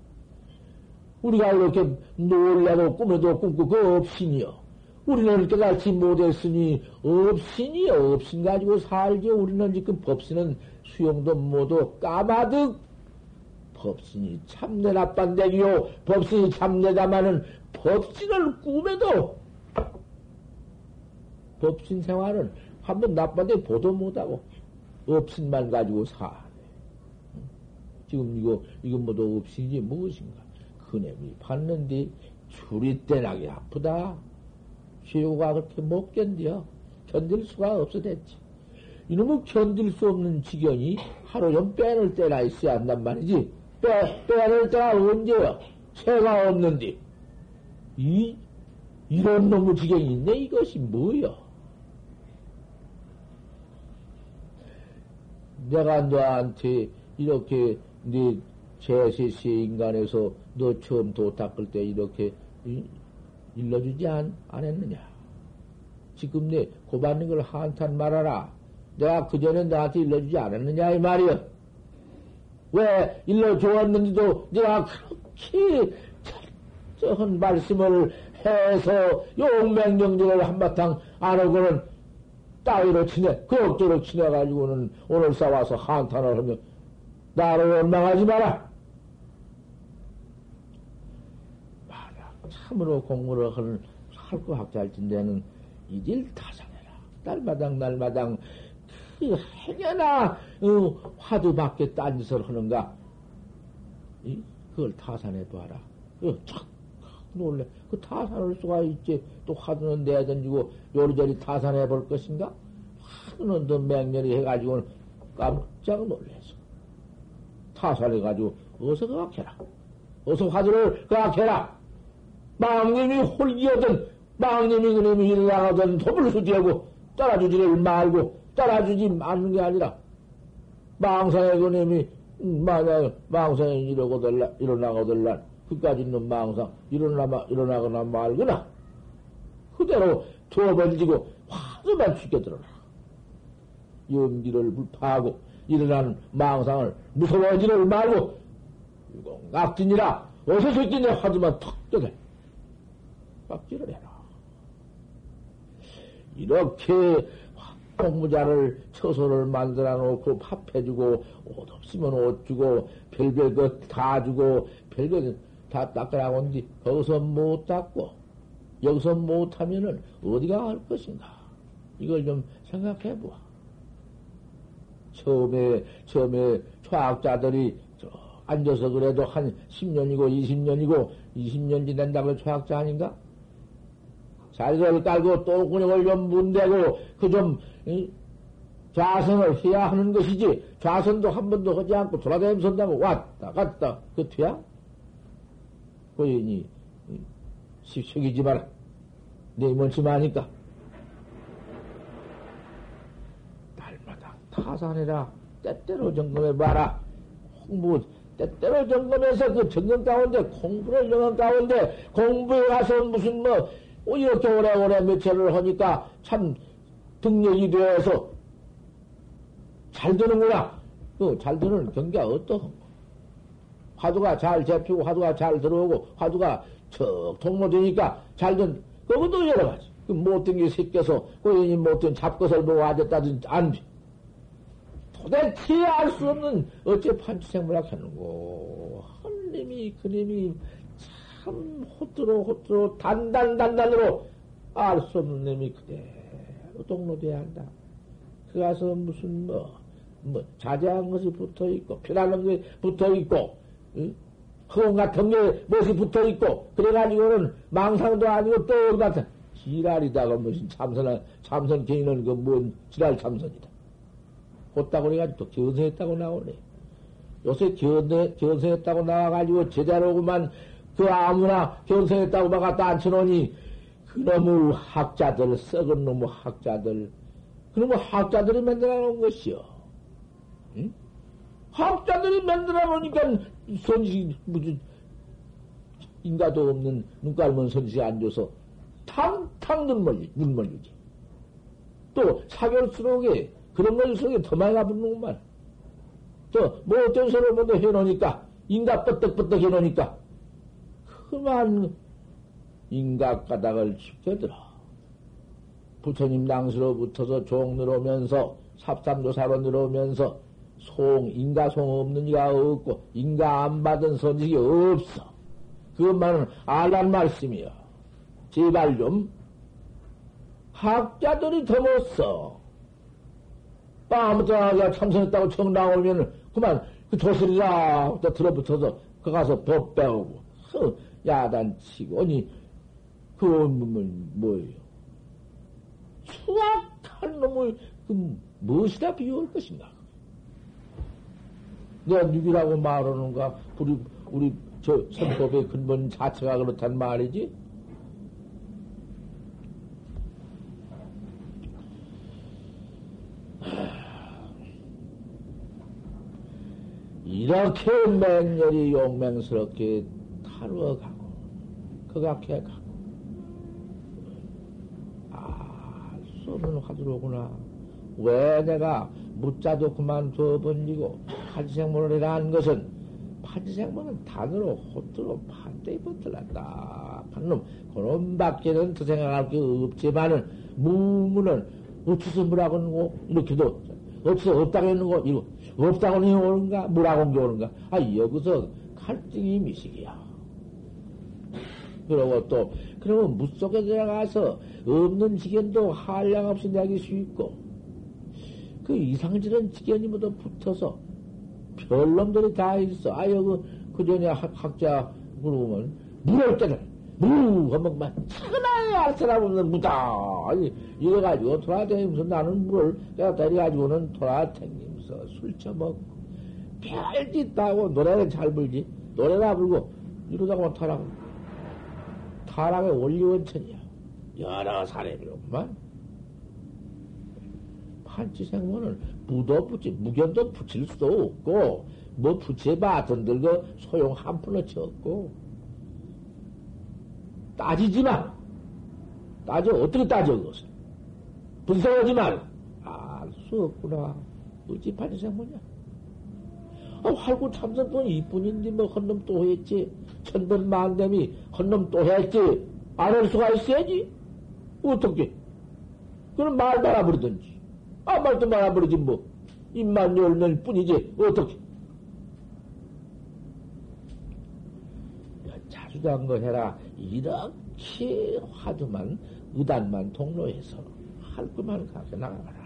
우리가 이렇게 놀라고 꿈에도 꿈꾸, 그 없으니요. 우리는 깨닫지 못했으니, 없신 가지고 살지. 우리는 지금 법신은 수용도 못하고 까마득. 법신이 참내 나빤데기요. 법신이 참내다마는 법신을 꿈에도, 법신 생활은 한번 나빤데 보도 못하고, 없신만 가지고 살아. 지금 이거 뭐도 없신이 무엇인가. 그놈이 봤는데, 주리떼나게 아프다. 죄가 그렇게 못 견뎌. 견딜 수가 없어 됐지. 이놈은 견딜 수 없는 지경이 하루 좀 빼놓을 때나 있어야 한단 말이지. 빼놓을 때가 언제요? 죄가 없는데. 이런 놈의 지경이 있네. 이것이 뭐여? 내가 너한테 이렇게 네 제3시 인간에서 너 처음 도 닦을 때 이렇게 일러주지 안 했느냐? 지금 내 고받는 걸 한탄 말하라. 내가 그전에 나한테 일러주지 않았느냐, 이 말이여. 왜 일러주었는지도 내가 그렇게 철저한 말씀을 해서 용맹정진을 한바탕 안 하고는 따위로 치네. 그 억대로 치내가지고는 오늘 싸워서 한탄을 하면 나를 원망하지 마라. 참으로 공부를 하는 살고 학자할진대는 이질 타산해라. 날마당 그 행여나 화두밖에 딴짓을 하는가? 그걸 타산해 봐라. 착 놀래. 그 타산할 수가 있지. 또 화두는 내던지고 요리저리 타산해 볼 것인가? 화두는 더 맹렬히 해가지고는 깜짝 놀래서 타산해가지고 어서 그렇게라. 어서 화두를 그악해라. 망님이 홀기하든 망님이 그놈이 일랑하든 도불수지하고 따라주지를 말고 따라주지 않는 게 아니라 망상의 그놈이 망상에 일어나거들란 그까지 있는 망상 일어나거나 말거나 그대로 두어버리고 화두만 쉽게 드러나 염기를 불파하고 일어나는 망상을 무서워하지를 말고 악진이라 어서 속진이 화두만 턱떠게 깍지를 해라. 이렇게 공부자를 처소를 만들어 놓고 밥해주고 옷 없으면 옷 주고 별별 것 다 주고 별별 다 닦으라고 하는데 거기서 못 닦고 여기서 못하면은 어디가 갈 것인가 이걸 좀 생각해 보아. 처음에 초학자들이 앉아서 그래도 한 10년이고 20년 지낸다고 초학자 아닌가? 자리를 깔고 또 근육을 좀 문대고 그 좀 좌선을 해야 하는 것이지 좌선도 한 번도 하지 않고 돌아다니면서 한다고 왔다 갔다 끝이야? 고인이 십척이지 마라. 내 몸치마니까 날마다 타산해라. 때때로 점검해봐라. 홍보 때때로 점검해서 그 점검 가운데 공부를 점검 가운데 공부에 가서 무슨 뭐 이렇게 오래오래 매체를 하니까 참 등력이 되어서 잘 되는구나. 그 잘 되는 경계가 어떠한가. 화두가 잘 잡히고 화두가 잘 들어오고 화두가 척 통로되니까 잘 된 그것도 여러 가지. 그 못된 게 새겨서 고인이 못된 잡것을 보고 앉았다든지 안 돼. 도대체 알 수 없는 어째 판치생물학 하는고. 한님이 그님이 참 호뚜루 단단으로 알 수 없는 놈이 그대로 동로돼야 한다. 그 가서 무슨 뭐 자제한 것이 붙어 있고 피라는 것이 붙어 있고 허공 같은 게 무엇이 붙어 있고 그래가지고는 망상도 아니고 또 같은 지랄이다가 무슨 참선 개인은 그 뭔 지랄 참선이다. 곧다고 그래가지고 또 견성했다고 나오네. 요새 견성했다고 나와가지고 제자로구만. 그 아무나 견성했다고 막 갖다 앉혀놓으니 그놈의 학자들, 썩은 놈의 학자들, 그놈의 학자들이 만들어놓은 것이요. 응? 학자들이 만들어놓으니까 선지 무슨 인가도 없는 눈깔먼 선지가 안 줘서 탕탕 눈멀리지. 또 사결스러우게 그런 것일수록 더 많이 가붙는구만. 또 뭐 어떤 소리를 먼저 해놓으니까 인가 뻗떡뻗떡 해놓으니까 그만 인각가닥을 지켜들어. 부처님 당수로 붙어서 종 늘어오면서 삽삼조사로 늘어오면서 인가송 없는 이가 없고 인가 안 받은 선식이 없어. 그것만은 알란 말씀이요. 제발 좀 학자들이 더 못 써. 빵부터 참선했다고 청 나오면 그만 그 조슬이라 들어붙어서 그 가서 법 배우고 야단치고, 아니, 그건 뭐예요? 추악한 놈을, 무엇이다 비유할 것인가? 내가 누구라고 말하는가? 우리, 저, 선법의 근본 자체가 그렇단 말이지? 이렇게 맹렬히 용맹스럽게 하루어 가고, 극악해 가고, 알 수 없는 화두로구나. 왜 내가 묻자도 그만 두어버리고, 판치생문을 해라는 것은, 판치생문은 단으로 호뚜루 판때에 붙들란다. 판놈, 그놈 밖에는 더 생각할 게 없지만은, 무문은, 어째서 뭐라고 하는고, 이렇게도, 어째서 없다고 했는고, 이거, 없다고 해오는가, 뭐라고 옮겨오는가. 아, 여기서 갈등이 미식이야. 그러고 또 그러면 물속에 들어가서 없는 지견도 한량없이 내기 쉽고 그 이상지는 지견이 모두 붙어서 별놈들이 다 있어. 아 여기 그 전에 학자 그러면 물을 때는 무 한번만 차근하게 알 사람 없는 무다 이래가지고 돌아다니면서 나는 물을 내가 데려가지고는 돌아다니면서 술 처먹고 별짓 따고 노래를 잘 불지 노래나 불고 이러다가 타락은 타락의 원리원천이야. 여러 사례로만 판치생문을 무도 붙이 무견도 붙일 수도 없고 뭐 붙여봐 던들고 소용 한푼어치 없고 따지지만 따져 어떻게 따져 그것을 분석하지 말고 알 수 없구나. 어찌 판치생문이야. 아, 활구 참선뿐 이뿐인데 뭐 헌놈 또 했지 천번 만됨이 헌놈 또 했지 안 할 수가 있어야지. 어떻게 그럼 말 말아버리든지 아 말도 말아버리지 뭐 입만 열면 뿐이지 어떻게 자주장거 해라. 이렇게 화두만 의단만 동로해서 할 것만 가져 나가라.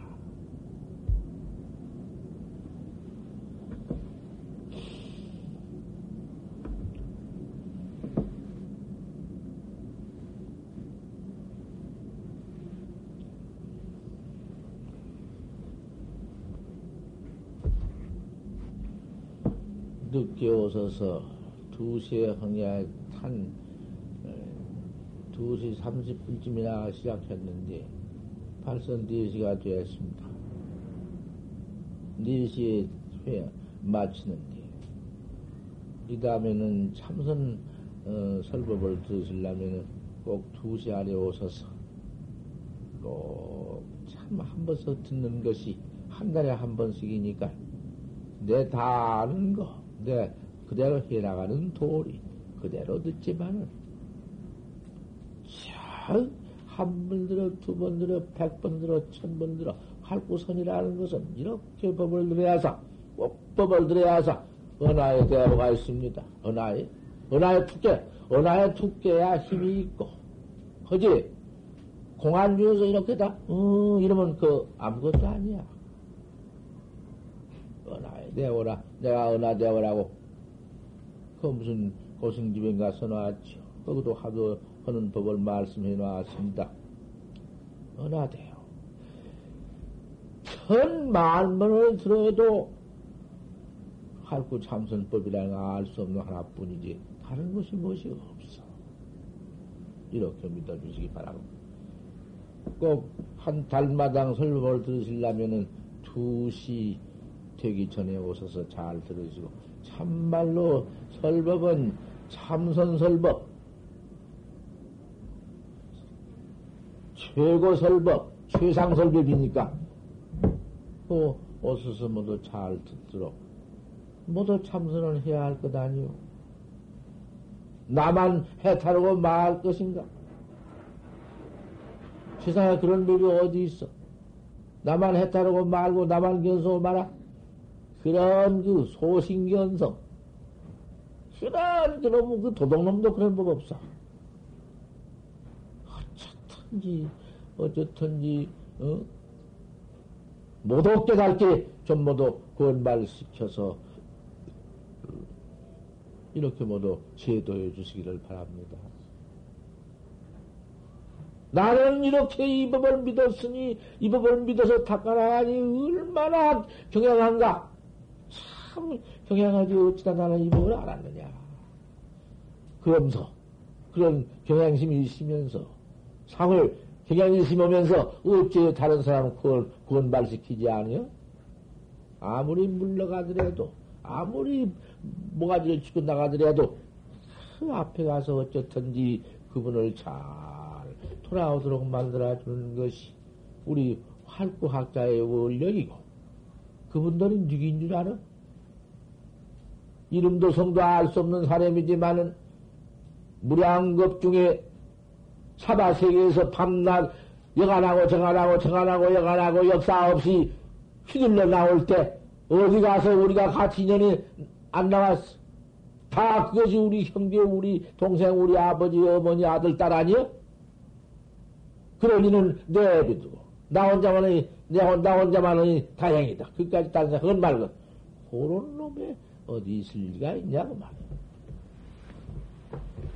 늦게 오셔서 2시에 황야에 한 2시 30분쯤이나 시작했는데 벌써 4시가 되었습니다. 4시에 회 마치는데 이 다음에는 참선 설법을 들으시려면 꼭 2시 안에 오셔서 꼭 참 한 번씩 듣는 것이 한 달에 한 번씩이니까 내 다 아는 거 내 그대로 해나가는 도리 그대로 듣지만은 참 한 번 들어 두 번 들어 100번 들어 1000번 들어 활구선이라는 것은 이렇게 법을 들여야사 꼭 법을 들여야사 은하의 대화가 있습니다. 은하의 두께 은하의 두께야 힘이 있고 그지 공안 중에서 이렇게 다 이러면 그 아무것도 아니야. 은하에 대오라 내가 은하 대오라고 그 무슨 고승집인가 써놨죠. 거기도 하도 하는 법을 말씀해 놨습니다. 은하 대오 천만번을 들어도 활구 참선법이라는 알 수 없는 하나뿐이지 다른 것이 무엇이 없어. 이렇게 믿어주시기 바랍니다. 꼭 한 달마당 설법을 들으시려면은 2시 되기 전에 오셔서 잘 들으시고 참말로 설법은 참선설법 최고설법 최상설법이니까 또 오셔서 모두 잘 듣도록 모두 참선을 해야 할 것 아니오. 나만 해탈하고 말 것인가. 세상에 그런 법이 어디 있어. 나만 해탈하고 말고 나만 견성하고 말아. 그런 그 소신견성 그런 그놈 그 도둑놈도 그런 법 없어. 어쨌든지 못 얻게 갈게 좀 모두 권발시켜서 이렇게 모두 제도해 주시기를 바랍니다. 나는 이렇게 이 법을 믿었으니 이 법을 믿어서 닦아나가니 얼마나 경향한가. 참 경향하지 어찌나 나는 이 법을 알았느냐. 그러면서 그런 경향심이 있으면서 상을 경향이 심으면서 어째 다른 사람은 그걸 구원발시키지 않아요? 아무리 물러가더라도 아무리 모가지를 치고 나가더라도 그 앞에 가서 어쨌든지 그분을 잘 돌아오도록 만들어주는 것이 우리 활구학자의 원력이고 그분들은 누구인 줄 알아? 이름도 성도 알 수 없는 사람이지만은 무량겁 중에 사바세계에서 밤낮 여간하고 정한하고 정한하고 여간하고 역사 없이 휘둘러 나올 때 어디 가서 우리가 같이 인연이 안 나왔어. 다 그것이 우리 형제 우리 동생 우리 아버지 어머니 아들 딸 아니여? 그러니는 내비두고 나 혼자만이 다행이다. 그까지 다른 생각은 말고 그런 놈에 어디 있을 리가 있냐고 말이야.